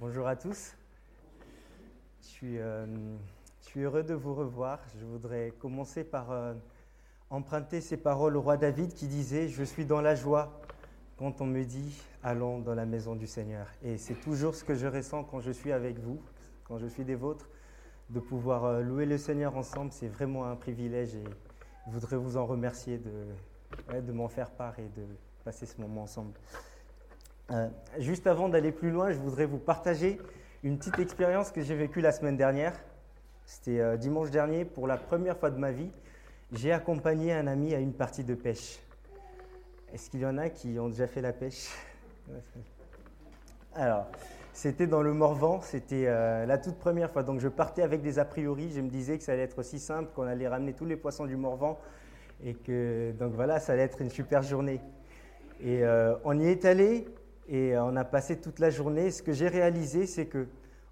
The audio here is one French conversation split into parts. Bonjour à tous, je suis heureux de vous revoir. Je voudrais commencer par emprunter ces paroles au roi David qui disait « Je suis dans la joie quand on me dit « Allons dans la maison du Seigneur ». Et c'est toujours ce que je ressens quand je suis avec vous, quand je suis des vôtres, de pouvoir louer le Seigneur ensemble. C'est vraiment un privilège et je voudrais vous en remercier de m'en faire part et de passer ce moment ensemble. Juste avant d'aller plus loin, je voudrais vous partager une petite expérience que j'ai vécue la semaine dernière. C'était dimanche dernier, pour la première fois de ma vie, j'ai accompagné un ami à une partie de pêche. Est-ce qu'il y en a qui ont déjà fait la pêche? Alors, c'était dans le Morvan, c'était la toute première fois. Donc je partais avec des a priori, je me disais que ça allait être aussi simple, qu'on allait ramener tous les poissons du Morvan et que donc voilà, ça allait être une super journée. Et on y est allé. Et on a passé toute la journée. Ce que j'ai réalisé, c'est que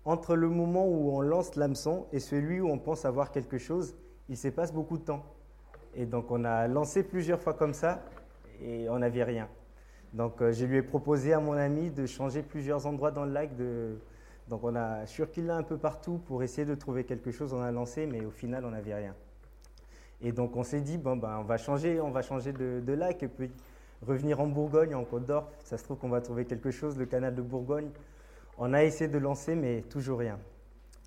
entre le moment où on lance l'hameçon et celui où on pense avoir quelque chose, il se passe beaucoup de temps. Et donc, on a lancé plusieurs fois comme ça et on n'avait rien. Donc, je lui ai proposé à mon ami de changer plusieurs endroits dans le lac. Donc, on a surquillé un peu partout pour essayer de trouver quelque chose. On a lancé, mais au final, on n'avait rien. Et donc, on s'est dit, on va changer, de lac et puis revenir en Bourgogne, en Côte d'Or, ça se trouve qu'on va trouver quelque chose, le canal de Bourgogne. On a essayé de lancer, mais toujours rien.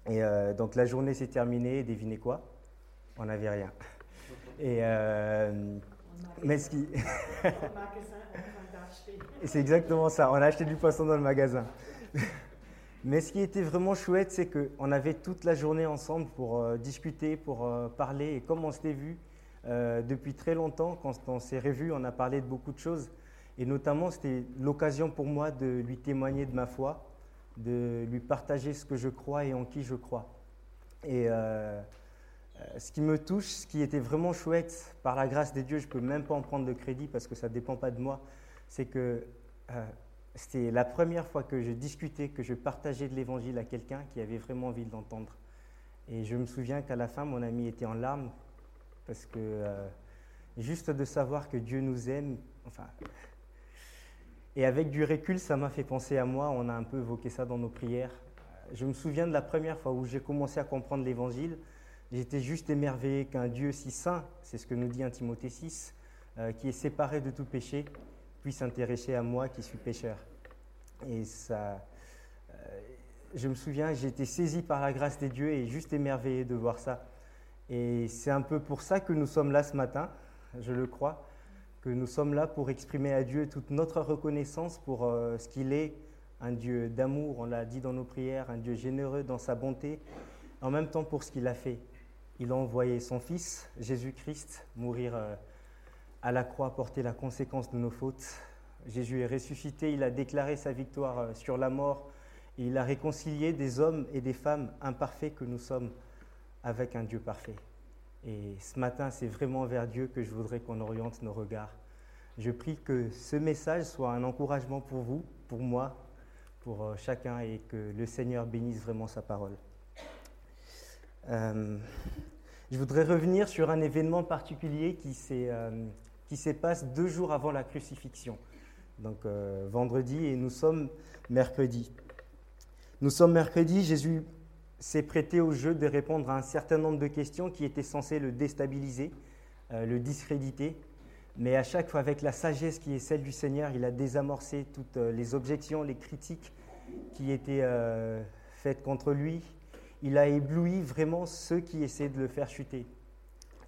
Et donc la journée s'est terminée, devinez quoi? On n'avait rien. Et mais ce qui... C'est exactement ça, on a acheté du poisson dans le magasin. Mais ce qui était vraiment chouette, c'est qu'on avait toute la journée ensemble pour discuter, pour parler, et comme on s'était vu, depuis très longtemps, quand on s'est revus, on a parlé de beaucoup de choses. Et notamment, c'était l'occasion pour moi de lui témoigner de ma foi, de lui partager ce que je crois et en qui je crois. Et ce qui me touche, ce qui était vraiment chouette, par la grâce des dieux, je ne peux même pas en prendre de crédit parce que ça ne dépend pas de moi, c'est que c'était la première fois que je discutais, que je partageais de l'Évangile à quelqu'un qui avait vraiment envie de l'entendre. Et je me souviens qu'à la fin, mon ami était en larmes, parce que juste de savoir que Dieu nous aime, enfin, et avec du recul, ça m'a fait penser à moi, on a un peu évoqué ça dans nos prières. Je me souviens de la première fois où j'ai commencé à comprendre l'Évangile, j'étais juste émerveillé qu'un Dieu si saint, c'est ce que nous dit 1 Timothée 6, qui est séparé de tout péché, puisse s'intéresser à moi qui suis pécheur. Et ça, je me souviens, j'ai été saisi par la grâce des dieux et juste émerveillé de voir ça. Et c'est un peu pour ça que nous sommes là ce matin, je le crois, que nous sommes là pour exprimer à Dieu toute notre reconnaissance pour ce qu'il est, un Dieu d'amour, on l'a dit dans nos prières, un Dieu généreux dans sa bonté, en même temps pour ce qu'il a fait. Il a envoyé son Fils, Jésus-Christ, mourir à la croix, porter la conséquence de nos fautes. Jésus est ressuscité, il a déclaré sa victoire sur la mort, et il a réconcilié des hommes et des femmes imparfaits que nous sommes avec un Dieu parfait. Et ce matin, c'est vraiment vers Dieu que je voudrais qu'on oriente nos regards. Je prie que ce message soit un encouragement pour vous, pour moi, pour chacun, et que le Seigneur bénisse vraiment sa parole. Je voudrais revenir sur un événement particulier qui se passe 2 jours avant la crucifixion. Donc vendredi, et nous sommes mercredi. Jésus s'est prêté au jeu de répondre à un certain nombre de questions qui étaient censées le déstabiliser, le discréditer. Mais à chaque fois, avec la sagesse qui est celle du Seigneur, il a désamorcé toutes les objections, les critiques qui étaient faites contre lui. Il a ébloui vraiment ceux qui essaient de le faire chuter.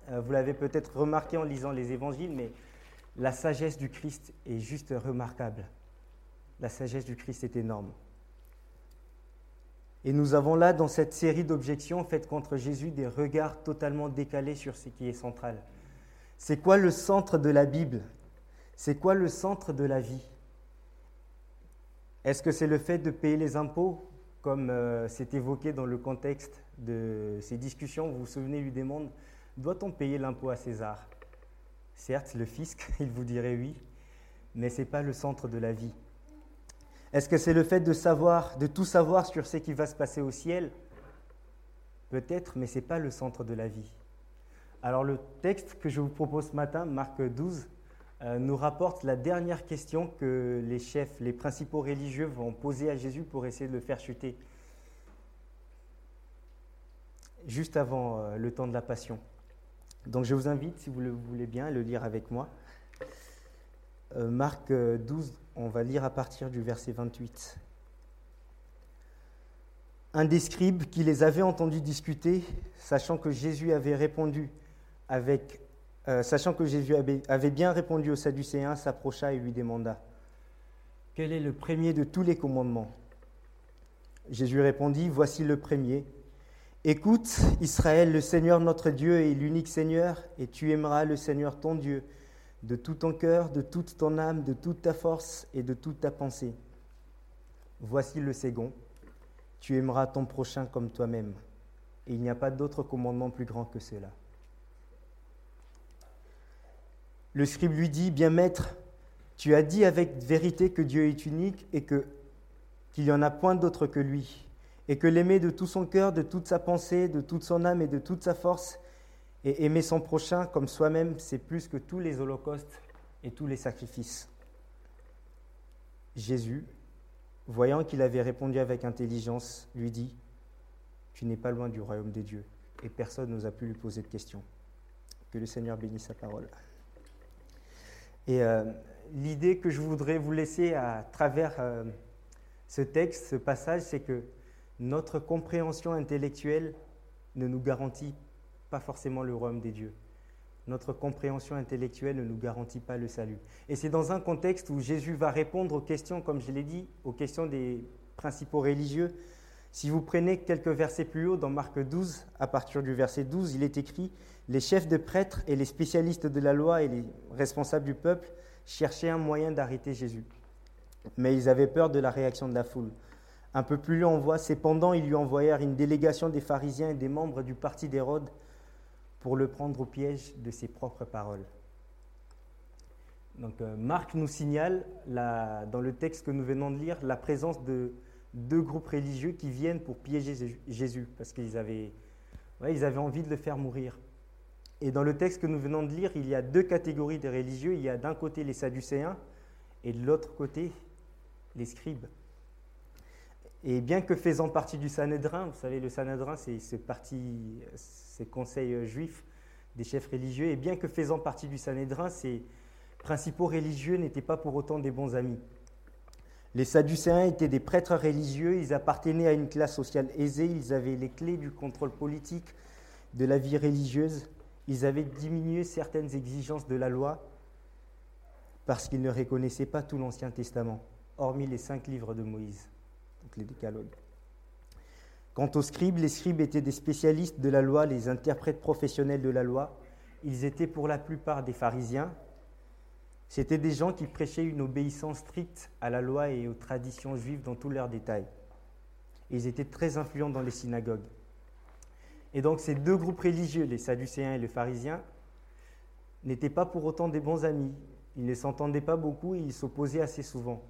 Vous l'avez peut-être remarqué en lisant les évangiles, mais la sagesse du Christ est juste remarquable. La sagesse du Christ est énorme. Et nous avons là, dans cette série d'objections faites contre Jésus, des regards totalement décalés sur ce qui est central. C'est quoi le centre de la Bible? C'est quoi le centre de la vie? Est-ce que c'est le fait de payer les impôts, comme c'est évoqué dans le contexte de ces discussions? Vous vous souvenez, lui demande, doit-on payer l'impôt à César? Certes, le fisc, il vous dirait oui, mais ce n'est pas le centre de la vie. Est-ce que c'est le fait de tout savoir sur ce qui va se passer au ciel? Peut-être, mais ce n'est pas le centre de la vie. Alors le texte que je vous propose ce matin, Marc 12, nous rapporte la dernière question que les chefs, les principaux religieux vont poser à Jésus pour essayer de le faire chuter, juste avant le temps de la Passion. Donc je vous invite, si vous le voulez bien, à le lire avec moi. Marc 12, on va lire à partir du verset 28. Un des scribes qui les avait entendus discuter, sachant que Jésus avait bien répondu aux Sadducéens, s'approcha et lui demanda : Quel est le premier de tous les commandements ? Jésus répondit : Voici le premier. Écoute, Israël, le Seigneur notre Dieu est l'unique Seigneur, et tu aimeras le Seigneur ton Dieu de tout ton cœur, de toute ton âme, de toute ta force et de toute ta pensée. Voici le second. Tu aimeras ton prochain comme toi-même. Et il n'y a pas d'autre commandement plus grand que cela. Le scribe lui dit : Bien maître, tu as dit avec vérité que Dieu est unique et qu'il n'y en a point d'autre que lui, et que l'aimer de tout son cœur, de toute sa pensée, de toute son âme et de toute sa force, et aimer son prochain comme soi-même, c'est plus que tous les holocaustes et tous les sacrifices. Jésus, voyant qu'il avait répondu avec intelligence, lui dit : Tu n'es pas loin du royaume des dieux. Et personne n'osa plus lui poser de questions. Que le Seigneur bénisse sa parole. Et l'idée que je voudrais vous laisser à travers ce texte, ce passage, c'est que notre compréhension intellectuelle ne nous garantit pas forcément le royaume des dieux. Notre compréhension intellectuelle ne nous garantit pas le salut. Et c'est dans un contexte où Jésus va répondre aux questions, comme je l'ai dit, aux questions des principaux religieux. Si vous prenez quelques versets plus haut, dans Marc 12, à partir du verset 12, il est écrit « Les chefs de prêtres et les spécialistes de la loi et les responsables du peuple cherchaient un moyen d'arrêter Jésus. Mais ils avaient peur de la réaction de la foule. Un peu plus loin, on voit « Cependant, ils lui envoyèrent une délégation des pharisiens et des membres du parti d'Hérode pour le prendre au piège de ses propres paroles. » Donc Marc nous signale, dans le texte que nous venons de lire, la présence de deux groupes religieux qui viennent pour piéger Jésus, parce qu'ils avaient envie de le faire mourir. Et dans le texte que nous venons de lire, il y a deux catégories de religieux. Il y a d'un côté les Sadducéens et de l'autre côté les scribes. Et bien que faisant partie du Sanhédrin, vous savez, le Sanhédrin, c'est ces conseils juifs des chefs religieux, et bien que faisant partie du Sanhédrin, ces principaux religieux n'étaient pas pour autant des bons amis. Les Sadducéens étaient des prêtres religieux, ils appartenaient à une classe sociale aisée, ils avaient les clés du contrôle politique de la vie religieuse, ils avaient diminué certaines exigences de la loi parce qu'ils ne reconnaissaient pas tout l'Ancien Testament, hormis les 5 livres de Moïse, donc les décalogues. Quant aux scribes, les scribes étaient des spécialistes de la loi, les interprètes professionnels de la loi, ils étaient pour la plupart des pharisiens. C'était des gens qui prêchaient une obéissance stricte à la loi et aux traditions juives dans tous leurs détails. Et ils étaient très influents dans les synagogues. Et donc ces deux groupes religieux, les Sadducéens et les Pharisiens, n'étaient pas pour autant des bons amis. Ils ne s'entendaient pas beaucoup et ils s'opposaient assez souvent.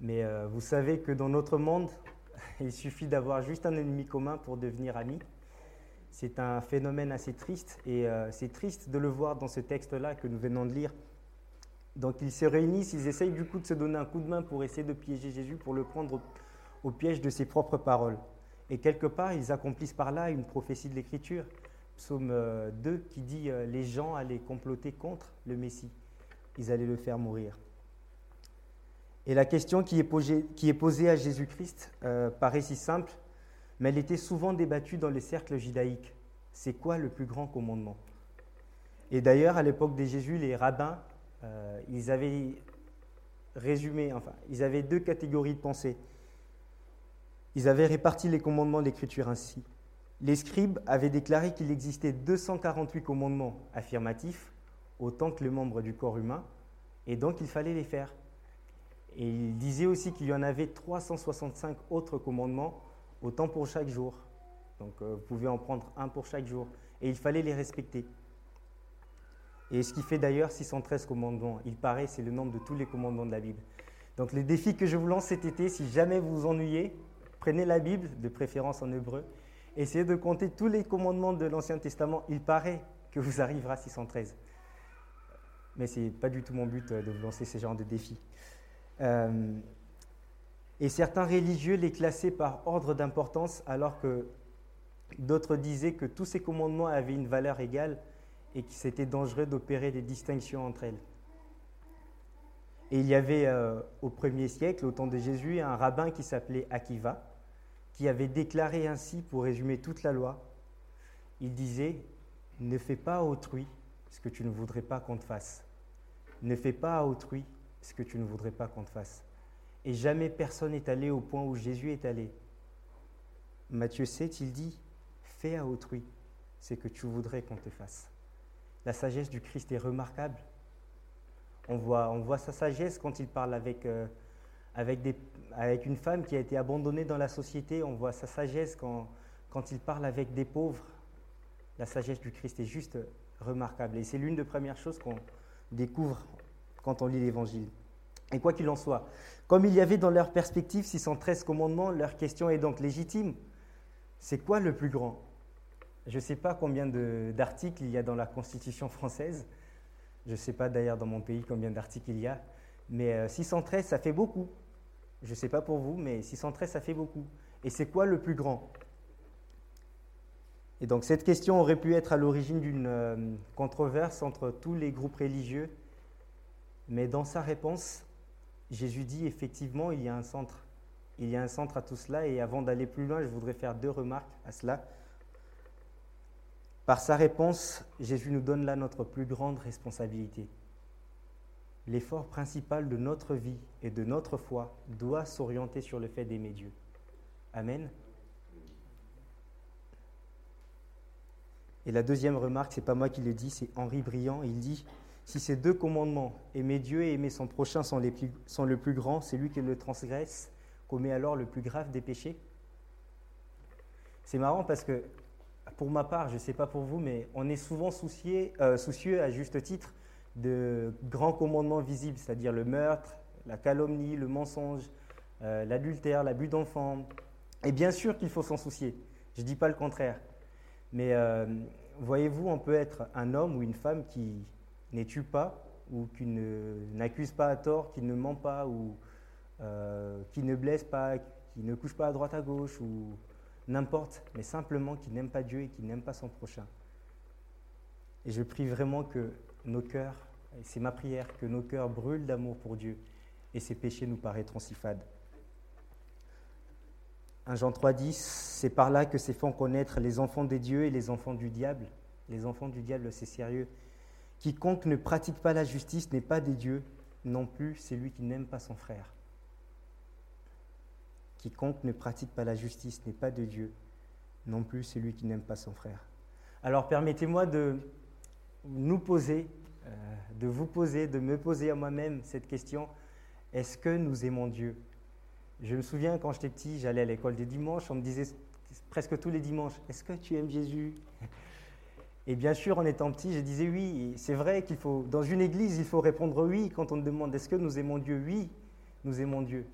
Mais vous savez que dans notre monde, il suffit d'avoir juste un ennemi commun pour devenir ami. C'est un phénomène assez triste et c'est triste de le voir dans ce texte-là que nous venons de lire. Donc ils se réunissent, ils essayent du coup de se donner un coup de main pour essayer de piéger Jésus, pour le prendre au piège de ses propres paroles. Et quelque part, ils accomplissent par là une prophétie de l'Écriture, Psaume 2, qui dit « Les gens allaient comploter contre le Messie, ils allaient le faire mourir ». Et la question qui est posée à Jésus-Christ paraît si simple, mais elle était souvent débattue dans les cercles judaïques. C'est quoi le plus grand commandement ? Et d'ailleurs, à l'époque de Jésus, les rabbins, ils avaient deux catégories de pensée. Ils avaient réparti les commandements de l'Écriture ainsi. Les scribes avaient déclaré qu'il existait 248 commandements affirmatifs, autant que les membres du corps humain, et donc il fallait les faire. Et ils disaient aussi qu'il y en avait 365 autres commandements, autant pour chaque jour. Donc vous pouvez en prendre un pour chaque jour, et il fallait les respecter. Et ce qui fait d'ailleurs 613 commandements. Il paraît, c'est le nombre de tous les commandements de la Bible. Donc le défi que je vous lance cet été, si jamais vous vous ennuyez, prenez la Bible, de préférence en hébreu, essayez de compter tous les commandements de l'Ancien Testament. Il paraît que vous arriverez à 613. mais ce n'est pas du tout mon but de vous lancer ces genres de défis. Et certains religieux les classaient par ordre d'importance, alors que d'autres disaient que tous ces commandements avaient une valeur égale et qu'il c'était dangereux d'opérer des distinctions entre elles. Et il y avait au 1er siècle, au temps de Jésus, un rabbin qui s'appelait Akiva, qui avait déclaré ainsi, pour résumer toute la loi, il disait « Ne fais pas à autrui ce que tu ne voudrais pas qu'on te fasse. Ne fais pas à autrui ce que tu ne voudrais pas qu'on te fasse. » Et jamais personne n'est allé au point où Jésus est allé. Matthieu 7, il dit « Fais à autrui ce que tu voudrais qu'on te fasse. » La sagesse du Christ est remarquable. On voit sa sagesse quand il parle avec une femme qui a été abandonnée dans la société. On voit sa sagesse quand il parle avec des pauvres. La sagesse du Christ est juste remarquable. Et c'est l'une des premières choses qu'on découvre quand on lit l'Évangile. Et quoi qu'il en soit, comme il y avait dans leur perspective 613 commandements, leur question est donc légitime. C'est quoi le plus grand ? Je ne sais pas combien d'articles il y a dans la Constitution française. Je ne sais pas d'ailleurs dans mon pays combien d'articles il y a. Mais 613, ça fait beaucoup. Je ne sais pas pour vous, mais 613, ça fait beaucoup. Et c'est quoi le plus grand ? Et donc cette question aurait pu être à l'origine d'une controverse entre tous les groupes religieux. Mais dans sa réponse, Jésus dit effectivement, il y a un centre. Il y a un centre à tout cela. Et avant d'aller plus loin, je voudrais faire deux remarques à cela. Par sa réponse, Jésus nous donne là notre plus grande responsabilité. L'effort principal de notre vie et de notre foi doit s'orienter sur le fait d'aimer Dieu. Amen. Et la deuxième remarque, ce n'est pas moi qui le dis, c'est Henri Briand. Il dit « Si ces deux commandements, aimer Dieu et aimer son prochain, sont le plus grand, celui qui le transgresse commet alors le plus grave des péchés. » C'est marrant parce que, pour ma part, je ne sais pas pour vous, mais on est souvent soucieux à juste titre de grands commandements visibles, c'est-à-dire le meurtre, la calomnie, le mensonge, l'adultère, l'abus d'enfant. Et bien sûr qu'il faut s'en soucier, je ne dis pas le contraire. Mais voyez-vous, on peut être un homme ou une femme qui ne tue pas ou qui n'accuse pas à tort, qui ne ment pas ou qui ne blesse pas, qui ne couche pas à droite à gauche ou... n'importe, mais simplement qui n'aime pas Dieu et qui n'aime pas son prochain. Et je prie vraiment que nos cœurs, et c'est ma prière, que nos cœurs brûlent d'amour pour Dieu et ses péchés nous paraîtront si fades. 1 Jean 3,10, c'est par là que se font connaître les enfants des dieux et les enfants du diable. Les enfants du diable, c'est sérieux. Quiconque ne pratique pas la justice n'est pas des dieux, non plus celui qui n'aime pas son frère. Quiconque ne pratique pas la justice n'est pas de Dieu, non plus celui qui n'aime pas son frère. Alors permettez-moi de nous poser, de vous poser, de me poser à moi-même cette question, est-ce que nous aimons Dieu ? Je me souviens quand j'étais petit, j'allais à l'école des dimanches, on me disait presque tous les dimanches, est-ce que tu aimes Jésus ? Et bien sûr, en étant petit, je disais oui. Et c'est vrai qu'il faut, dans une église, il faut répondre oui quand on demande est-ce que nous aimons Dieu ? Oui, nous aimons Dieu.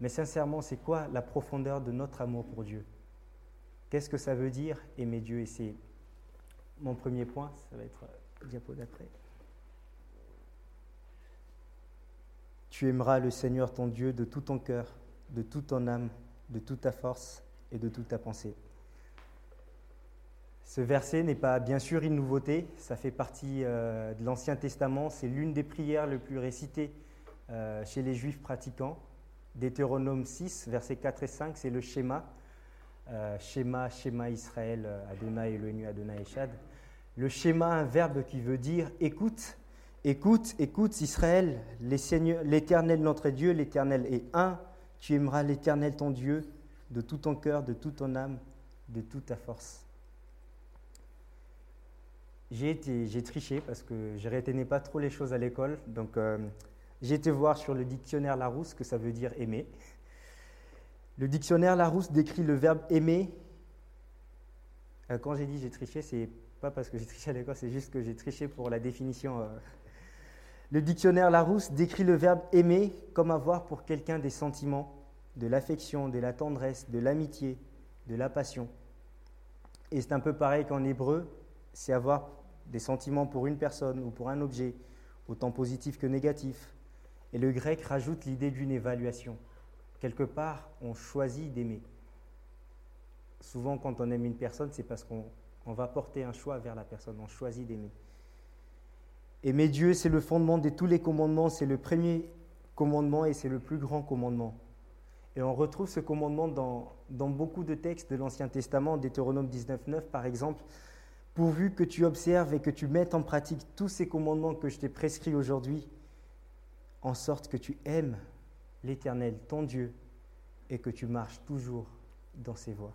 Mais sincèrement, c'est quoi la profondeur de notre amour pour Dieu ? Qu'est-ce que ça veut dire, aimer Dieu ? Et c'est mon premier point, ça va être le diapo d'après. Tu aimeras le Seigneur ton Dieu de tout ton cœur, de toute ton âme, de toute ta force et de toute ta pensée. Ce verset n'est pas bien sûr une nouveauté, ça fait partie de l'Ancien Testament, c'est l'une des prières les plus récitées chez les Juifs pratiquants. Deutéronome 6, versets 4 et 5, c'est le schéma. Schéma Israël, Adonai Elohim, Adonai Echad. Le schéma, un verbe qui veut dire « Écoute, écoute, écoute, Israël, l'Éternel notre Dieu, l'Éternel est un. Tu aimeras l'Éternel ton Dieu de tout ton cœur, de toute ton âme, de toute ta force. » J'ai triché parce que je ne retenais pas trop les choses à l'école, donc... j'ai été voir sur le dictionnaire Larousse que ça veut dire aimer. Le dictionnaire Larousse décrit le verbe aimer. Quand j'ai dit j'ai triché, c'est pas parce que j'ai triché à l'école, c'est juste que j'ai triché pour la définition. Le dictionnaire Larousse décrit le verbe aimer comme avoir pour quelqu'un des sentiments, de l'affection, de la tendresse, de l'amitié, de la passion. Et c'est un peu pareil qu'en hébreu, c'est avoir des sentiments pour une personne ou pour un objet, autant positif que négatif. Et le grec rajoute l'idée d'une évaluation. Quelque part, on choisit d'aimer. Souvent, quand on aime une personne, c'est parce qu'on va porter un choix vers la personne. On choisit d'aimer. Aimer Dieu, c'est le fondement de tous les commandements. C'est le premier commandement et c'est le plus grand commandement. Et on retrouve ce commandement dans beaucoup de textes de l'Ancien Testament, Deutéronome 19:9 par exemple. « Pourvu que tu observes et que tu mettes en pratique tous ces commandements que je t'ai prescrits aujourd'hui, en sorte que tu aimes l'Éternel, ton Dieu, et que tu marches toujours dans ses voies. »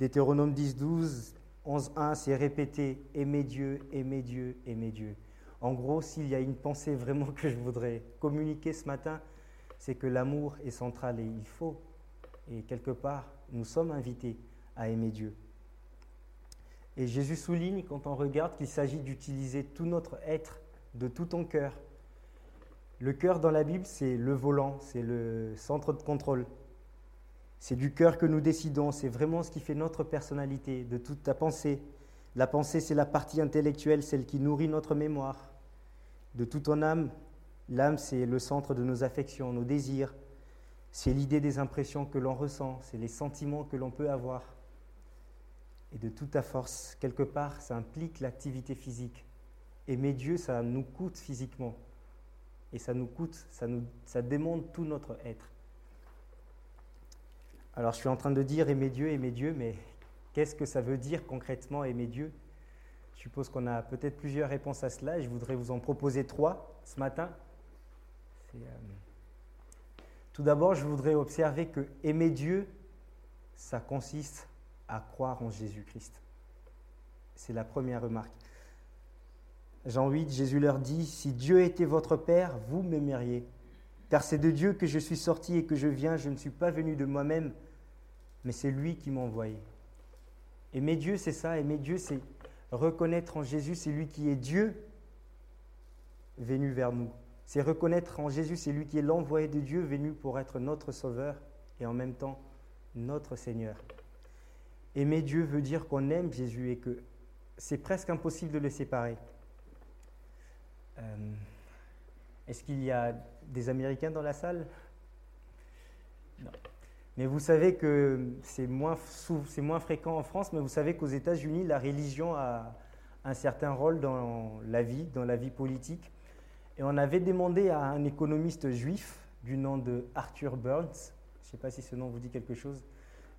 Deutéronome 10:12, 11:1, c'est répété « Aimez Dieu, aimez Dieu, aimez Dieu ». En gros, s'il y a une pensée vraiment que je voudrais communiquer ce matin, c'est que l'amour est central et il faut, et quelque part, nous sommes invités à aimer Dieu. Et Jésus souligne, quand on regarde, qu'il s'agit d'utiliser tout notre être, de tout ton cœur. Le cœur dans la Bible, c'est le volant, c'est le centre de contrôle. C'est du cœur que nous décidons, c'est vraiment ce qui fait notre personnalité, de toute ta pensée. La pensée, c'est la partie intellectuelle, celle qui nourrit notre mémoire. De toute ton âme, l'âme, c'est le centre de nos affections, nos désirs. C'est l'idée des impressions que l'on ressent, c'est les sentiments que l'on peut avoir. Et de toute ta force, quelque part, ça implique l'activité physique. Aimer Dieu, ça nous coûte physiquement. Et ça demande tout notre être. Alors, je suis en train de dire aimer Dieu, mais qu'est-ce que ça veut dire concrètement aimer Dieu ? Je suppose qu'on a peut-être plusieurs réponses à cela. Je voudrais vous en proposer 3 ce matin. Tout d'abord, je voudrais observer que aimer Dieu, ça consiste à croire en Jésus-Christ. C'est la première remarque. Jean 8, Jésus leur dit « Si Dieu était votre Père, vous m'aimeriez. Car c'est de Dieu que je suis sorti et que je viens. Je ne suis pas venu de moi-même, mais c'est lui qui m'a envoyé. » Aimer Dieu, c'est ça. Aimer Dieu, c'est reconnaître en Jésus, c'est lui qui est Dieu venu vers nous. C'est reconnaître en Jésus, c'est lui qui est l'envoyé de Dieu venu pour être notre Sauveur et en même temps notre Seigneur. Aimer Dieu veut dire qu'on aime Jésus et que c'est presque impossible de le séparer. Est-ce qu'il y a des Américains dans la salle ? Non. Mais vous savez que c'est moins fréquent en France, mais vous savez qu'aux États-Unis, la religion a un certain rôle dans la vie politique. Et on avait demandé à un économiste juif du nom de Arthur Burns, je ne sais pas si ce nom vous dit quelque chose,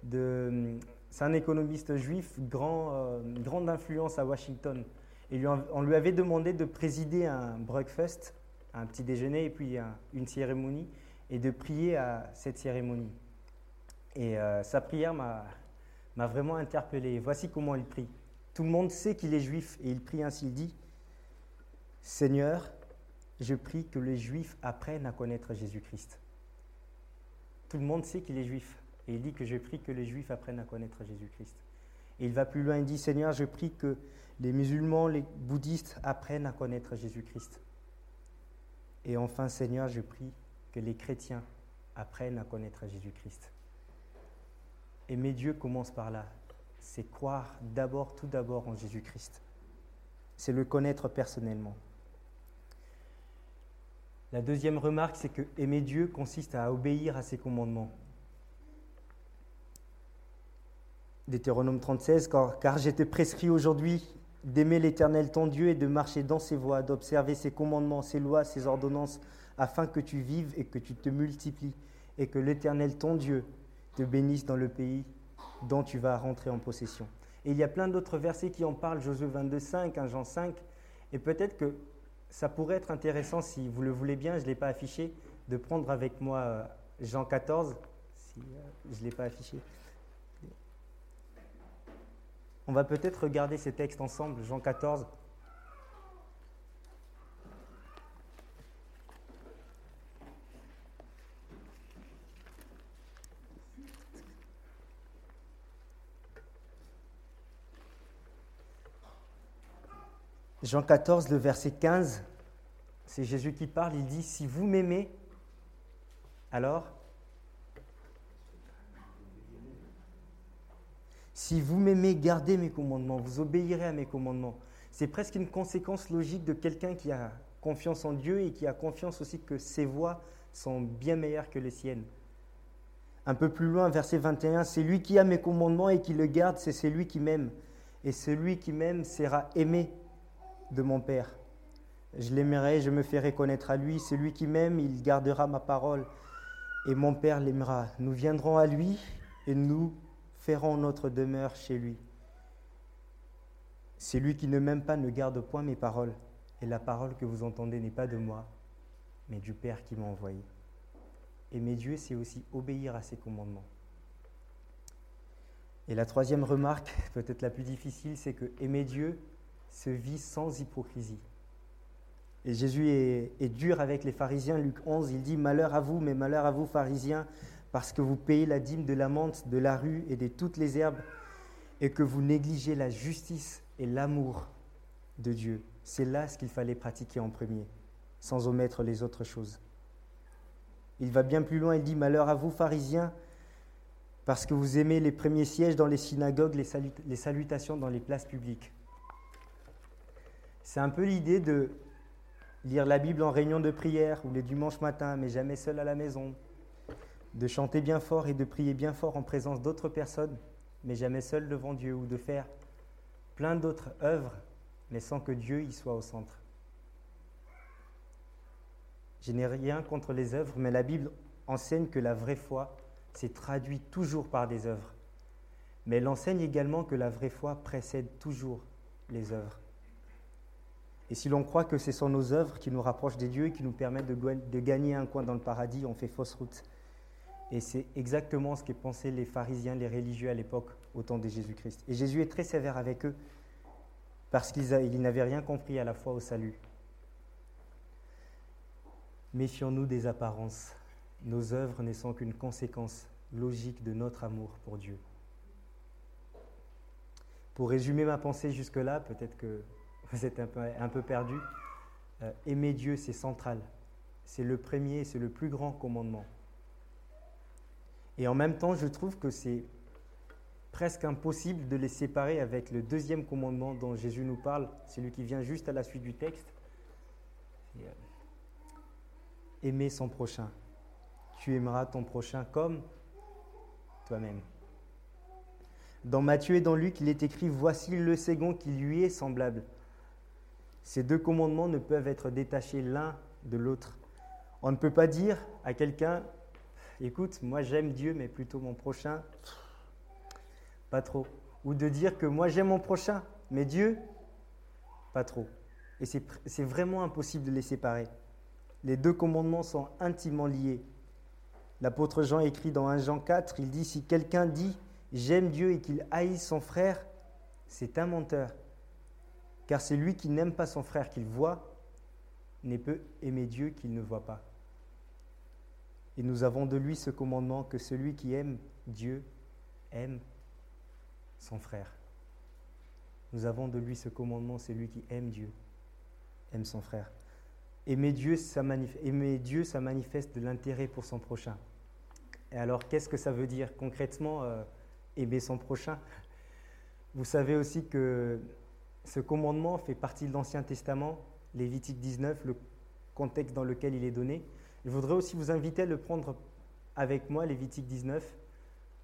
c'est un économiste juif, grande influence à Washington. Et on lui avait demandé de présider un breakfast, un petit déjeuner et puis une cérémonie, et de prier à cette cérémonie. Et sa prière m'a vraiment interpellé. Voici comment il prie. Tout le monde sait qu'il est juif et il prie ainsi, il dit « Seigneur, je prie que les juifs apprennent à connaître Jésus-Christ. » Tout le monde sait qu'il est juif et il dit que je prie que les juifs apprennent à connaître Jésus-Christ. Et il va plus loin, il dit « Seigneur, je prie que les musulmans, les bouddhistes apprennent à connaître Jésus-Christ. » Et enfin, « Seigneur, je prie que les chrétiens apprennent à connaître Jésus-Christ. » Aimer Dieu commence par là. C'est croire tout d'abord en Jésus-Christ. C'est le connaître personnellement. La deuxième remarque, c'est que aimer Dieu consiste à obéir à ses commandements. Deutéronome 36, car je t'ai prescrit aujourd'hui d'aimer l'Éternel ton Dieu et de marcher dans ses voies, d'observer ses commandements, ses lois, ses ordonnances, afin que tu vives et que tu te multiplies, et que l'Éternel ton Dieu te bénisse dans le pays dont tu vas rentrer en possession. Et il y a plein d'autres versets qui en parlent, Josué 22:5, 1 Jean 5, et peut-être que ça pourrait être intéressant, si vous le voulez bien, je ne l'ai pas affiché, de prendre avec moi Jean 14, si je ne l'ai pas affiché. On va peut-être regarder ces textes ensemble, Jean 14. Jean 14, le verset 15, c'est Jésus qui parle, il dit « Si vous m'aimez, alors ?» Si vous m'aimez, gardez mes commandements, vous obéirez à mes commandements. C'est presque une conséquence logique de quelqu'un qui a confiance en Dieu et qui a confiance aussi que ses voies sont bien meilleures que les siennes. Un peu plus loin, verset 21, « C'est lui qui a mes commandements et qui le garde, c'est celui qui m'aime. Et celui qui m'aime sera aimé de mon Père. Je l'aimerai, je me ferai connaître à lui. Celui qui m'aime, il gardera ma parole. Et mon Père l'aimera. Nous viendrons à lui et nous ferons notre demeure chez lui. Celui qui ne m'aime pas ne garde point mes paroles. Et la parole que vous entendez n'est pas de moi, mais du Père qui m'a envoyé. » Aimer Dieu, c'est aussi obéir à ses commandements. Et la troisième remarque, peut-être la plus difficile, c'est que aimer Dieu se vit sans hypocrisie. Et Jésus est dur avec les pharisiens. Luc 11, il dit « Malheur à vous, mais malheur à vous, pharisiens, parce que vous payez la dîme de la menthe, de la rue et de toutes les herbes, et que vous négligez la justice et l'amour de Dieu. » C'est là ce qu'il fallait pratiquer en premier, sans omettre les autres choses. Il va bien plus loin, il dit « Malheur à vous, pharisiens, parce que vous aimez les premiers sièges dans les synagogues, les salutations dans les places publiques. » C'est un peu l'idée de lire la Bible en réunion de prière ou les dimanches matins, mais jamais seul à la maison. De chanter bien fort et de prier bien fort en présence d'autres personnes, mais jamais seul devant Dieu, ou de faire plein d'autres œuvres, mais sans que Dieu y soit au centre. Je n'ai rien contre les œuvres, mais la Bible enseigne que la vraie foi s'est traduite toujours par des œuvres. Mais elle enseigne également que la vraie foi précède toujours les œuvres. Et si l'on croit que ce sont nos œuvres qui nous rapprochent des dieux et qui nous permettent de gagner un coin dans le paradis, on fait fausse route. Et c'est exactement ce qu'ont pensé les pharisiens, les religieux à l'époque, au temps de Jésus-Christ. Et Jésus est très sévère avec eux, parce qu'ils n'avaient rien compris à la foi au salut. Méfions-nous des apparences. Nos œuvres ne sont qu'une conséquence logique de notre amour pour Dieu. Pour résumer ma pensée jusque-là, peut-être que vous êtes un peu perdu. Aimer Dieu, c'est central. C'est le premier, c'est le plus grand commandement. Et en même temps, je trouve que c'est presque impossible de les séparer avec le deuxième commandement dont Jésus nous parle, celui qui vient juste à la suite du texte. Aimer son prochain. Tu aimeras ton prochain comme toi-même. Dans Matthieu et dans Luc, il est écrit « Voici le second qui lui est semblable. » Ces deux commandements ne peuvent être détachés l'un de l'autre. On ne peut pas dire à quelqu'un « Écoute, moi j'aime Dieu, mais plutôt mon prochain, pas trop. » Ou de dire que « Moi j'aime mon prochain, mais Dieu, pas trop. » Et c'est vraiment impossible de les séparer. Les deux commandements sont intimement liés. L'apôtre Jean écrit dans 1 Jean 4, il dit « Si quelqu'un dit « J'aime Dieu » et qu'il haïsse son frère, c'est un menteur. Car celui qui n'aime pas son frère qu'il voit, ne peut aimer Dieu qu'il ne voit pas. Et nous avons de lui ce commandement que celui qui aime Dieu, aime son frère. Nous avons de lui ce commandement, celui qui aime Dieu, aime son frère. Aimer Dieu, ça manifeste de l'intérêt pour son prochain. Et alors, qu'est-ce que ça veut dire concrètement, aimer son prochain ? Vous savez aussi que ce commandement fait partie de l'Ancien Testament, Lévitique 19, le contexte dans lequel il est donné. Je voudrais aussi vous inviter à le prendre avec moi, Lévitique 19,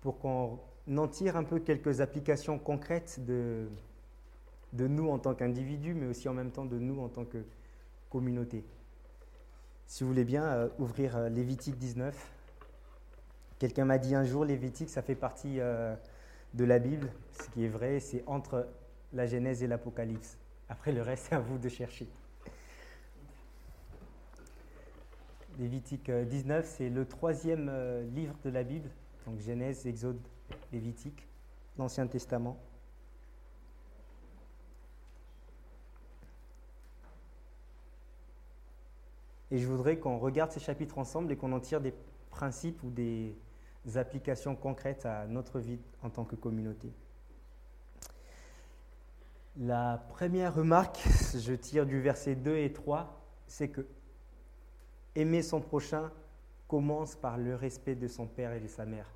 pour qu'on en tire un peu quelques applications concrètes de nous en tant qu'individus, mais aussi en même temps de nous en tant que communauté. Si vous voulez bien ouvrir Lévitique 19. Quelqu'un m'a dit un jour, Lévitique, ça fait partie de la Bible. Ce qui est vrai, c'est entre la Genèse et l'Apocalypse. Après, le reste, c'est à vous de chercher. Lévitique 19, c'est le troisième livre de la Bible. Donc Genèse, Exode, Lévitique, l'Ancien Testament. Et je voudrais qu'on regarde ces chapitres ensemble et qu'on en tire des principes ou des applications concrètes à notre vie en tant que communauté. La première remarque, je tire du verset 2 et 3, c'est que aimer son prochain commence par le respect de son père et de sa mère.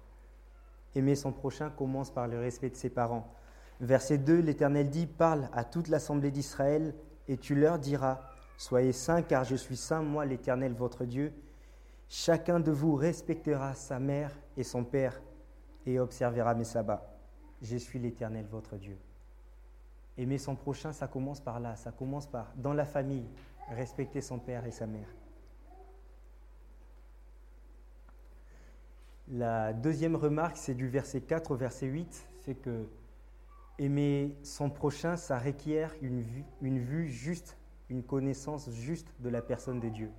Aimer son prochain commence par le respect de ses parents. Verset 2, l'Éternel dit « Parle à toute l'assemblée d'Israël et tu leur diras, Soyez saints, car je suis saint, moi l'Éternel votre Dieu. Chacun de vous respectera sa mère et son père et observera mes sabbats. Je suis l'Éternel votre Dieu. » Aimer son prochain, ça commence par là, ça commence par, dans la famille, respecter son père et sa mère. La deuxième remarque, c'est du verset 4 au verset 8, c'est que aimer son prochain, ça requiert une vue juste, une connaissance juste de la personne de Dieu.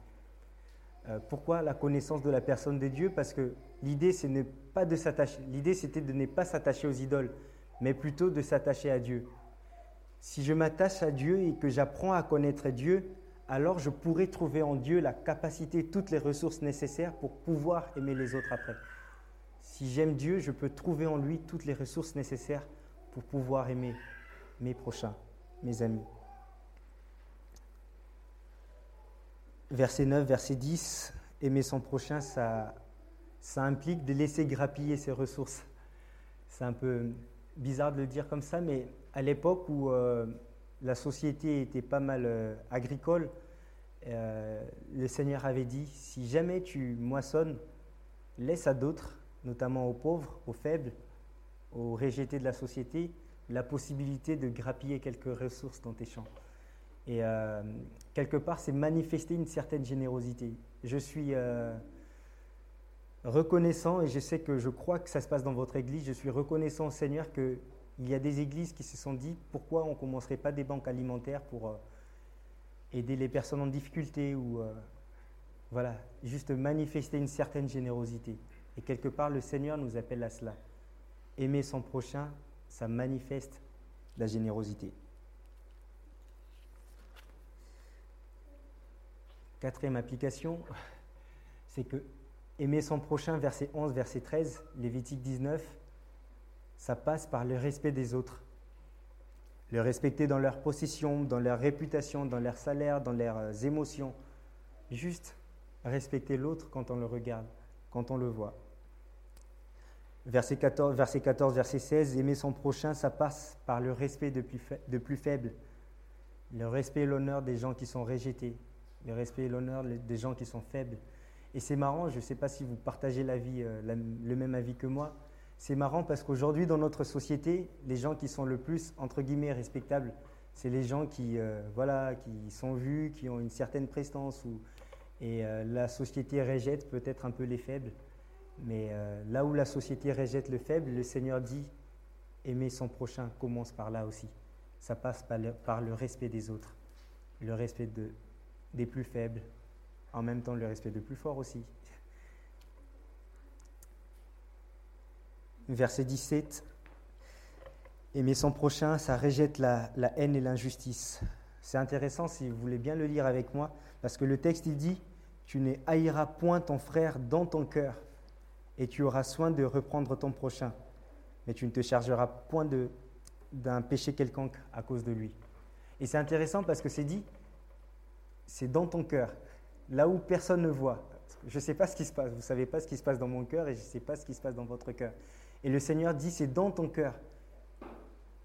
Pourquoi la connaissance de la personne de Dieu ? Parce que l'idée, c'était de ne pas s'attacher aux idoles, mais plutôt de s'attacher à Dieu. Si je m'attache à Dieu et que j'apprends à connaître Dieu, alors je pourrai trouver en Dieu la capacité, toutes les ressources nécessaires pour pouvoir aimer les autres après. Si j'aime Dieu, je peux trouver en lui toutes les ressources nécessaires pour pouvoir aimer mes prochains, mes amis. Verset 9, verset 10, aimer son prochain, ça implique de laisser grappiller ses ressources. C'est un peu bizarre de le dire comme ça, mais à l'époque où la société était pas mal agricole, le Seigneur avait dit « Si jamais tu moissonnes, laisse à d'autres, notamment aux pauvres, aux faibles, aux rejetés de la société, la possibilité de grappiller quelques ressources dans tes champs. » Et quelque part, c'est manifester une certaine générosité. Je suis reconnaissant, et je crois que ça se passe dans votre église, je suis reconnaissant au Seigneur que il y a des églises qui se sont dit « Pourquoi on ne commencerait pas des banques alimentaires pour aider les personnes en difficulté ?» ou juste manifester une certaine générosité. Et quelque part, le Seigneur nous appelle à cela. Aimer son prochain, ça manifeste la générosité. Quatrième application, c'est que aimer son prochain, verset 11, verset 13, Lévitique 19, ça passe par le respect des autres. Le respecter dans leur possession, dans leur réputation, dans leur salaire, dans leurs émotions. Juste respecter l'autre quand on le regarde, quand on le voit. Verset 14, verset 16, aimer son prochain, ça passe par le respect de plus faibles. Le respect et l'honneur des gens qui sont rejetés. Le respect et l'honneur des gens qui sont faibles. Et c'est marrant, je ne sais pas si vous partagez le même avis que moi. C'est marrant parce qu'aujourd'hui, dans notre société, les gens qui sont le plus, entre guillemets, respectables, c'est les gens qui sont vus, qui ont une certaine prestance. La société rejette peut-être un peu les faibles. Mais là où la société rejette le faible, le Seigneur dit « Aimer son prochain commence par là aussi ». Ça passe par le respect des autres, le respect des plus faibles, en même temps le respect des plus forts aussi. Verset 17, « Aimer son prochain, ça rejette la haine et l'injustice. » C'est intéressant si vous voulez bien le lire avec moi, parce que le texte il dit « Tu ne haïras point ton frère dans ton cœur, et tu auras soin de reprendre ton prochain, mais tu ne te chargeras point d'un péché quelconque à cause de lui. » Et c'est intéressant parce que c'est dit « C'est dans ton cœur, là où personne ne voit. » Je ne sais pas ce qui se passe, vous ne savez pas ce qui se passe dans mon cœur et je ne sais pas ce qui se passe dans votre cœur. Et le Seigneur dit, c'est dans ton cœur.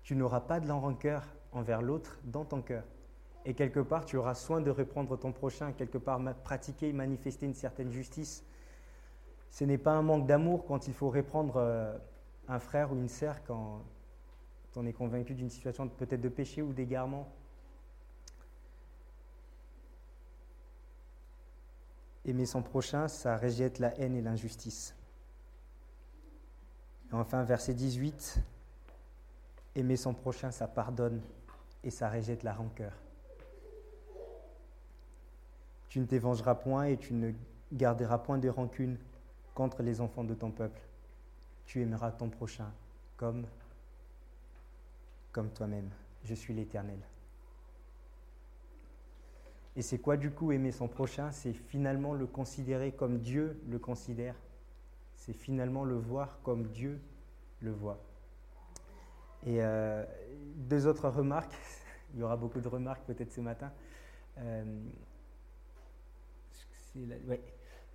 Tu n'auras pas de la rancœur envers l'autre dans ton cœur. Et quelque part, tu auras soin de reprendre ton prochain, quelque part pratiquer et manifester une certaine justice. Ce n'est pas un manque d'amour quand il faut reprendre un frère ou une sœur quand on est convaincu d'une situation peut-être de péché ou d'égarement. Aimer son prochain, ça rejette la haine et l'injustice. Et enfin, verset 18, aimer son prochain, ça pardonne et ça rejette la rancœur. Tu ne t'évengeras point et tu ne garderas point de rancune contre les enfants de ton peuple. Tu aimeras ton prochain comme toi-même. Je suis l'Éternel. Et c'est quoi du coup aimer son prochain ? C'est finalement le considérer comme Dieu le considère. C'est finalement le voir comme Dieu le voit. Et deux autres remarques. Il y aura beaucoup de remarques peut-être ce matin.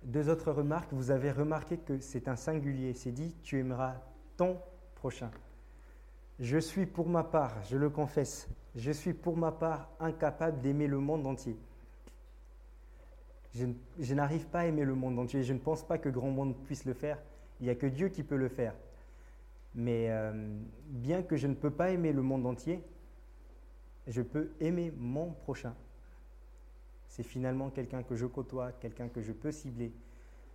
Deux autres remarques. Vous avez remarqué que c'est un singulier. C'est dit « tu aimeras ton prochain ». Je suis pour ma part, je le confesse, je suis pour ma part incapable d'aimer le monde entier. Je n'arrive pas à aimer le monde entier. Je ne pense pas que grand monde puisse le faire. Il n'y a que Dieu qui peut le faire. Mais bien que je ne peux pas aimer le monde entier, je peux aimer mon prochain. C'est finalement quelqu'un que je côtoie, quelqu'un que je peux cibler.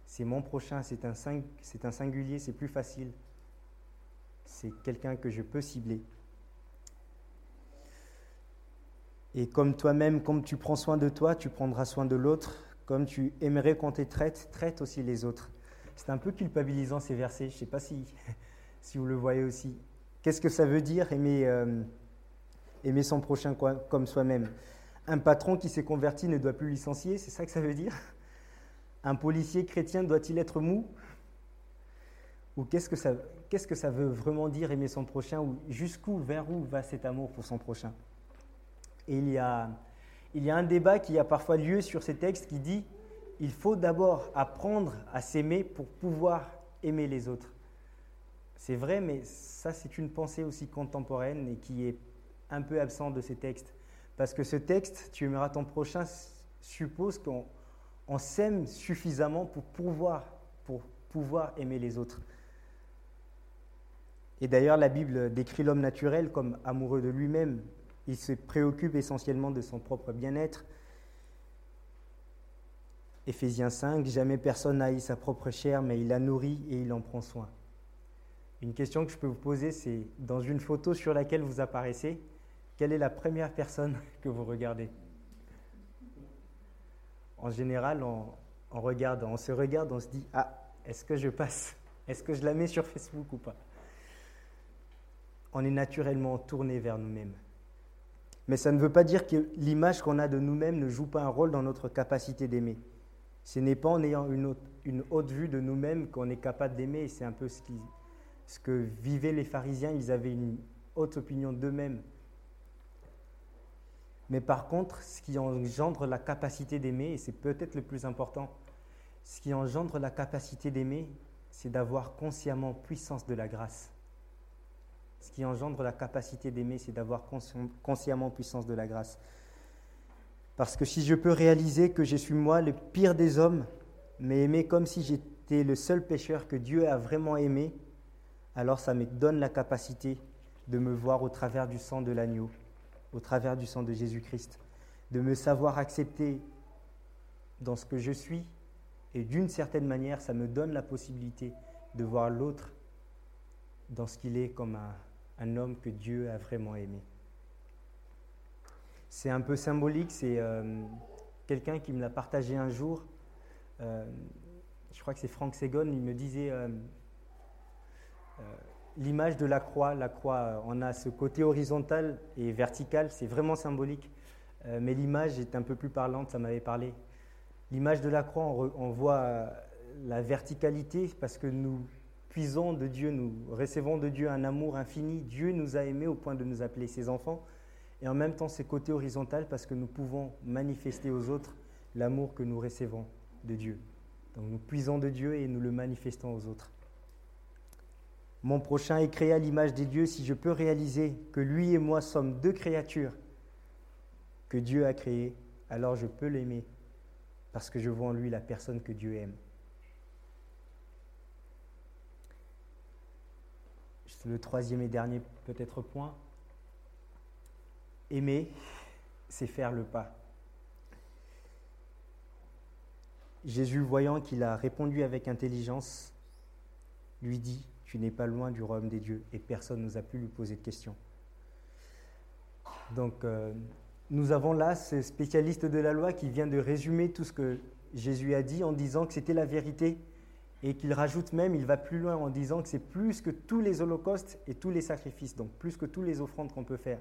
C'est mon prochain, c'est un singulier, c'est plus facile. C'est quelqu'un que je peux cibler. Et comme toi-même, comme tu prends soin de toi, tu prendras soin de l'autre. Comme tu aimerais qu'on te traite, traite aussi les autres. C'est un peu culpabilisant ces versets, je ne sais pas si vous le voyez aussi. Qu'est-ce que ça veut dire aimer son prochain comme soi-même ? Un patron qui s'est converti ne doit plus licencier, c'est ça que ça veut dire ? Un policier chrétien doit-il être mou ? Ou qu'est-ce que ça veut vraiment dire aimer son prochain ? Ou vers où va cet amour pour son prochain ? Et il y a un débat qui a parfois lieu sur ces textes qui dit « Il faut d'abord apprendre à s'aimer pour pouvoir aimer les autres ». C'est vrai, mais ça c'est une pensée aussi contemporaine et qui est un peu absente de ces textes. Parce que ce texte « Tu aimeras ton prochain » suppose qu'on s'aime suffisamment pour pouvoir aimer les autres. Et d'ailleurs, la Bible décrit l'homme naturel comme amoureux de lui-même. Il se préoccupe essentiellement de son propre bien-être. Éphésiens 5, « Jamais personne n'a haï sa propre chair, mais il la nourrit et il en prend soin. » Une question que je peux vous poser, c'est dans une photo sur laquelle vous apparaissez, quelle est la première personne que vous regardez ? En général, on se regarde, on se dit « Ah, est-ce que je passe ? Est-ce que je la mets sur Facebook ou pas ?» On est naturellement tourné vers nous-mêmes. Mais ça ne veut pas dire que l'image qu'on a de nous-mêmes ne joue pas un rôle dans notre capacité d'aimer. Ce n'est pas en ayant une haute vue de nous-mêmes qu'on est capable d'aimer. Et c'est un peu ce que vivaient les pharisiens, ils avaient une haute opinion d'eux-mêmes. Mais par contre, ce qui engendre la capacité d'aimer, et c'est peut-être le plus important, ce qui engendre la capacité d'aimer, c'est d'avoir consciemment puissance de la grâce. Ce qui engendre la capacité d'aimer, c'est d'avoir consciemment puissance de la grâce. Parce que si je peux réaliser que je suis moi le pire des hommes, mais aimer comme si j'étais le seul pécheur que Dieu a vraiment aimé, alors ça me donne la capacité de me voir au travers du sang de l'agneau, au travers du sang de Jésus-Christ, de me savoir accepter dans ce que je suis, et d'une certaine manière, ça me donne la possibilité de voir l'autre dans ce qu'il est comme un homme que Dieu a vraiment aimé. C'est un peu symbolique, c'est quelqu'un qui me l'a partagé un jour, je crois que c'est Franck Ségon, il me disait l'image de la croix on a ce côté horizontal et vertical, c'est vraiment symbolique, mais l'image est un peu plus parlante, ça m'avait parlé. L'image de la croix, on voit la verticalité parce que nous puisons de Dieu, nous recevons de Dieu un amour infini. Dieu nous a aimés au point de nous appeler ses enfants. Et en même temps, c'est côté horizontal parce que nous pouvons manifester aux autres l'amour que nous recevons de Dieu. Donc nous puisons de Dieu et nous le manifestons aux autres. Mon prochain est créé à l'image des dieux. Si je peux réaliser que lui et moi sommes deux créatures que Dieu a créées, alors je peux l'aimer parce que je vois en lui la personne que Dieu aime. Le troisième et dernier peut-être point, aimer, c'est faire le pas. Jésus, voyant qu'il a répondu avec intelligence, lui dit « Tu n'es pas loin du royaume des dieux » et personne n'osa plus lui poser de questions. Donc nous avons là ce spécialiste de la loi qui vient de résumer tout ce que Jésus a dit en disant que c'était la vérité. Et qu'il rajoute même, il va plus loin en disant que c'est plus que tous les holocaustes et tous les sacrifices, donc plus que tous les offrandes qu'on peut faire.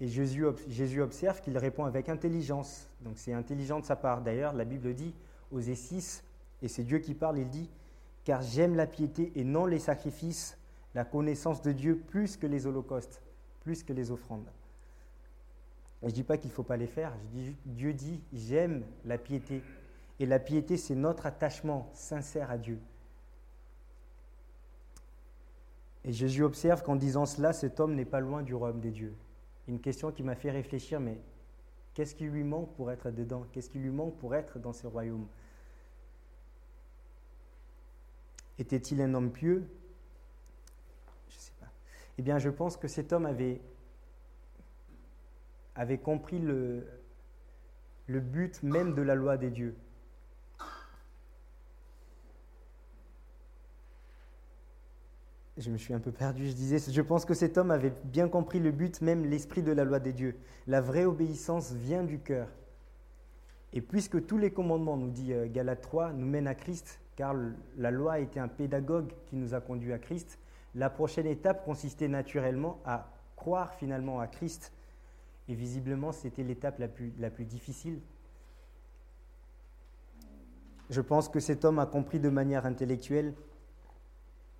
Et Jésus observe qu'il répond avec intelligence, donc c'est intelligent de sa part. D'ailleurs, la Bible dit, Osée 6, et c'est Dieu qui parle, il dit « Car j'aime la piété et non les sacrifices, la connaissance de Dieu plus que les holocaustes, plus que les offrandes. » Je ne dis pas qu'il ne faut pas les faire, Dieu dit « J'aime la piété ». Et la piété, c'est notre attachement sincère à Dieu. Et Jésus observe qu'en disant cela, cet homme n'est pas loin du royaume des dieux. Une question qui m'a fait réfléchir, mais Qu'est-ce qui lui manque pour être dedans? Qu'est-ce qui lui manque pour être dans ce royaume? Était-il un homme pieux? Je ne sais pas. Eh bien, je pense que cet homme avait compris le but même de la loi des dieux. Je me suis un peu perdu, je disais, je pense que cet homme avait bien compris le but, même l'esprit de la loi des dieux. La vraie obéissance vient du cœur. Et puisque tous les commandements, nous dit Galates 3, nous mènent à Christ, car la loi a été un pédagogue qui nous a conduits à Christ, la prochaine étape consistait naturellement à croire finalement à Christ. Et visiblement, c'était l'étape la plus difficile. Je pense que cet homme a compris de manière intellectuelle,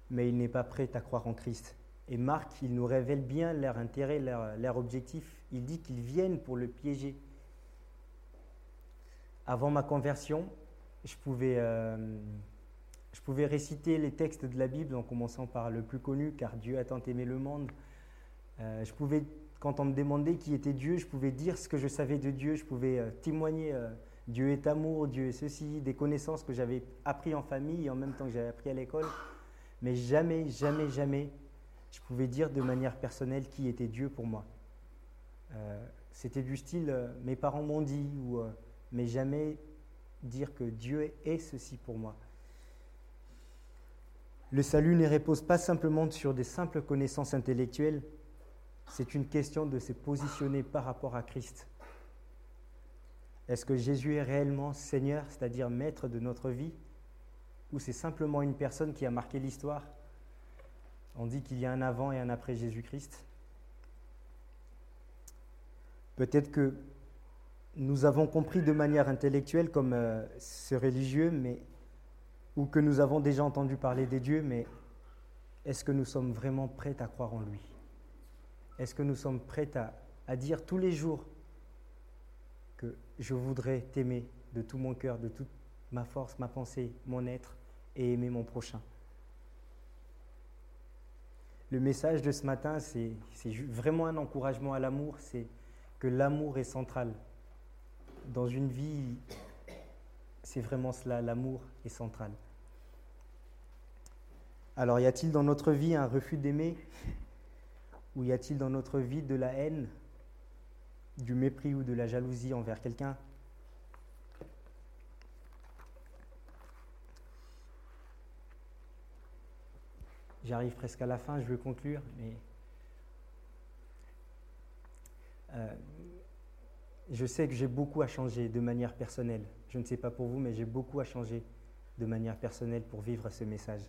mais il n'est pas prêt à croire en Christ. Et Marc, il nous révèle bien leur intérêt, leur objectif. Il dit qu'ils viennent pour le piéger. Avant ma conversion, je pouvais réciter les textes de la Bible en commençant par le plus connu, car Dieu a tant aimé le monde. Quand on me demandait qui était Dieu, je pouvais dire ce que je savais de Dieu, je pouvais témoigner Dieu est amour, Dieu est ceci, des connaissances que j'avais apprises en famille et en même temps que j'avais apprises à l'école. Mais jamais, jamais, jamais, je pouvais dire de manière personnelle qui était Dieu pour moi. C'était du style « mes parents m'ont dit » ou « mais jamais dire que Dieu est ceci pour moi ». Le salut ne repose pas simplement sur des simples connaissances intellectuelles, c'est une question de se positionner par rapport à Christ. Est-ce que Jésus est réellement Seigneur, c'est-à-dire maître de notre vie ? Ou c'est simplement une personne qui a marqué l'histoire? On dit qu'il y a un avant et un après Jésus-Christ. Peut-être que nous avons compris de manière intellectuelle comme ce religieux, ou que nous avons déjà entendu parler des dieux, mais est-ce que nous sommes vraiment prêts à croire en lui? Est-ce que nous sommes prêts à dire tous les jours que je voudrais t'aimer de tout mon cœur, de toute ma force, ma pensée, mon être et aimer mon prochain. Le message de ce matin, c'est vraiment un encouragement à l'amour, c'est que l'amour est central. Dans une vie, c'est vraiment cela, l'amour est central. Alors, y a-t-il dans notre vie un refus d'aimer? Ou y a-t-il dans notre vie de la haine, du mépris ou de la jalousie envers quelqu'un? J'arrive presque à la fin, je veux conclure, mais je sais que j'ai beaucoup à changer de manière personnelle. Je ne sais pas pour vous, mais j'ai beaucoup à changer de manière personnelle pour vivre ce message.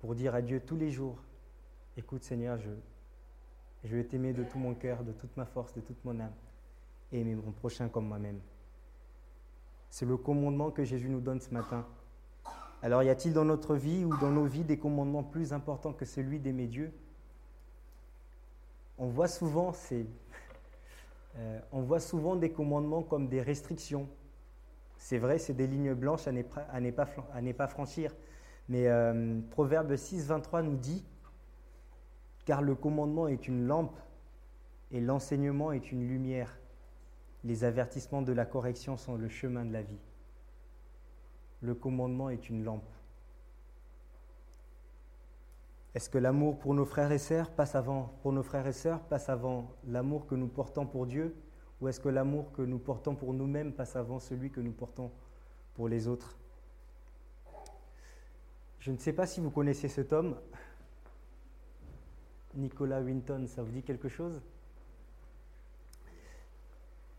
Pour dire à Dieu tous les jours, écoute Seigneur, je vais t'aimer de tout mon cœur, de toute ma force, de toute mon âme, et aimer mon prochain comme moi-même. C'est le commandement que Jésus nous donne ce matin. Alors, y a-t-il dans notre vie ou dans nos vies des commandements plus importants que celui d'aimer Dieu? On voit souvent des commandements comme des restrictions. C'est vrai, c'est des lignes blanches à ne pas franchir. Mais Proverbe 6, 23 nous dit « Car le commandement est une lampe et l'enseignement est une lumière. Les avertissements de la correction sont le chemin de la vie. » Le commandement est une lampe. Est-ce que l'amour pour nos frères et sœurs passe avant l'amour que nous portons pour Dieu, ou est-ce que l'amour que nous portons pour nous-mêmes passe avant celui que nous portons pour les autres? Je ne sais pas si vous connaissez cet homme. Nicolas Winton, ça vous dit quelque chose?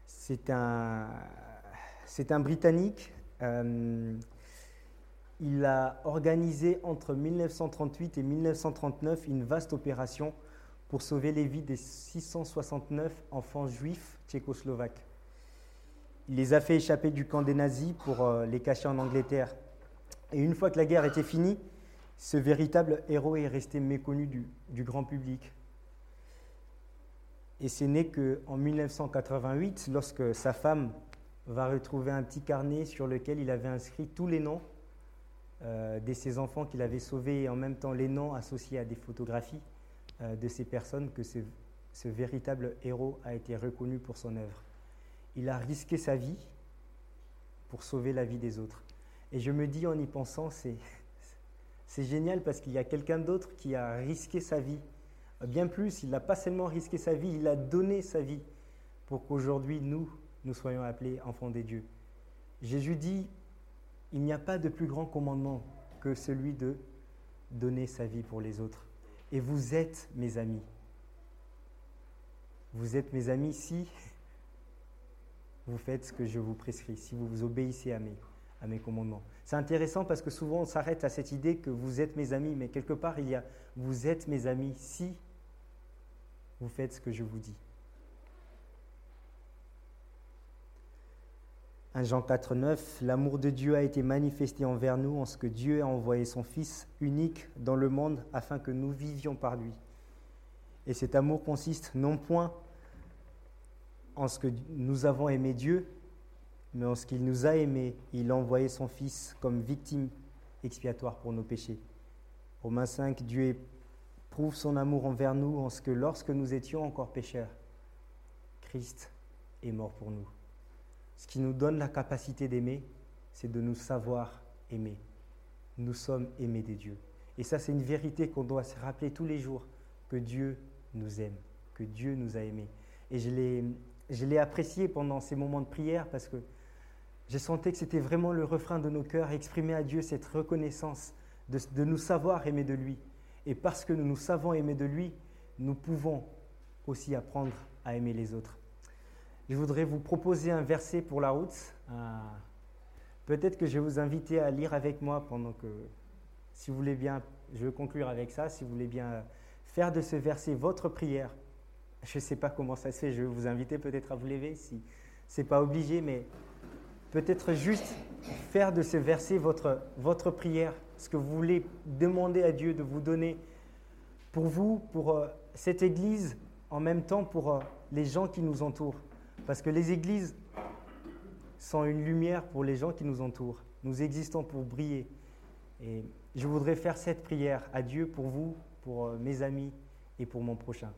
C'est un Britannique. Il a organisé entre 1938 et 1939 une vaste opération pour sauver les vies des 669 enfants juifs tchécoslovaques. Il les a fait échapper du camp des nazis pour les cacher en Angleterre. Et une fois que la guerre était finie, ce véritable héros est resté méconnu du grand public. Et ce n'est qu'en 1988, lorsque sa femme va retrouver un petit carnet sur lequel il avait inscrit tous les noms de ses enfants qu'il avait sauvés et en même temps les noms associés à des photographies de ces personnes que ce ce véritable héros a été reconnu pour son œuvre. Il a risqué sa vie pour sauver la vie des autres. Et je me dis en y pensant, c'est génial parce qu'il y a quelqu'un d'autre qui a risqué sa vie. Bien plus, il n'a pas seulement risqué sa vie, il a donné sa vie pour qu'aujourd'hui, nous, nous soyons appelés enfants des dieux. Jésus dit, il n'y a pas de plus grand commandement que celui de donner sa vie pour les autres. Et vous êtes mes amis. Vous êtes mes amis si vous faites ce que je vous prescris, si vous vous obéissez à mes commandements. C'est intéressant parce que souvent on s'arrête à cette idée que vous êtes mes amis, mais quelque part il y a vous êtes mes amis si vous faites ce que je vous dis. 1 Jean 4,9 « L'amour de Dieu a été manifesté envers nous en ce que Dieu a envoyé son Fils unique dans le monde afin que nous vivions par lui. Et cet amour consiste non point en ce que nous avons aimé Dieu, mais en ce qu'il nous a aimés. Il a envoyé son Fils comme victime expiatoire pour nos péchés. » Romains 5, « Dieu prouve son amour envers nous en ce que lorsque nous étions encore pécheurs, Christ est mort pour nous. » Ce qui nous donne la capacité d'aimer, c'est de nous savoir aimer. Nous sommes aimés des dieux. Et ça, c'est une vérité qu'on doit se rappeler tous les jours, que Dieu nous aime, que Dieu nous a aimés. Et je l'ai apprécié pendant ces moments de prière parce que j'ai senti que c'était vraiment le refrain de nos cœurs, exprimer à Dieu cette reconnaissance de nous savoir aimer de lui. Et parce que nous nous savons aimer de lui, nous pouvons aussi apprendre à aimer les autres. Je voudrais vous proposer un verset pour la route. Peut-être que je vais vous inviter à lire avec moi pendant que, si vous voulez bien, je vais conclure avec ça, si vous voulez bien faire de ce verset votre prière. Je ne sais pas comment ça se fait, je vais vous inviter peut-être à vous lever, si ce n'est pas obligé, mais peut-être juste faire de ce verset votre prière, ce que vous voulez demander à Dieu de vous donner pour vous, pour cette Église, en même temps pour les gens qui nous entourent. Parce que les églises sont une lumière pour les gens qui nous entourent. Nous existons pour briller. Et je voudrais faire cette prière à Dieu pour vous, pour mes amis et pour mon prochain.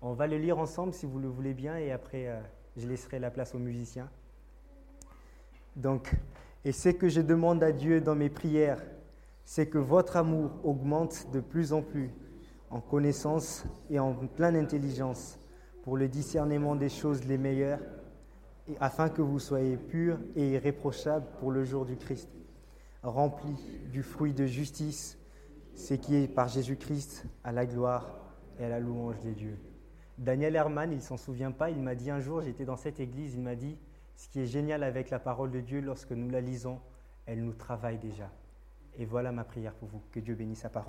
On va le lire ensemble si vous le voulez bien et après je laisserai la place aux musiciens. Donc, et ce que je demande à Dieu dans mes prières, c'est que votre amour augmente de plus en plus en connaissance et en pleine intelligence, pour le discernement des choses les meilleures, et afin que vous soyez purs et irréprochables pour le jour du Christ, remplis du fruit de justice, ce qui est par Jésus-Christ à la gloire et à la louange des dieux. Daniel Herman, il ne s'en souvient pas, il m'a dit un jour, j'étais dans cette église, il m'a dit, ce qui est génial avec la parole de Dieu, lorsque nous la lisons, elle nous travaille déjà. Et voilà ma prière pour vous, que Dieu bénisse sa parole.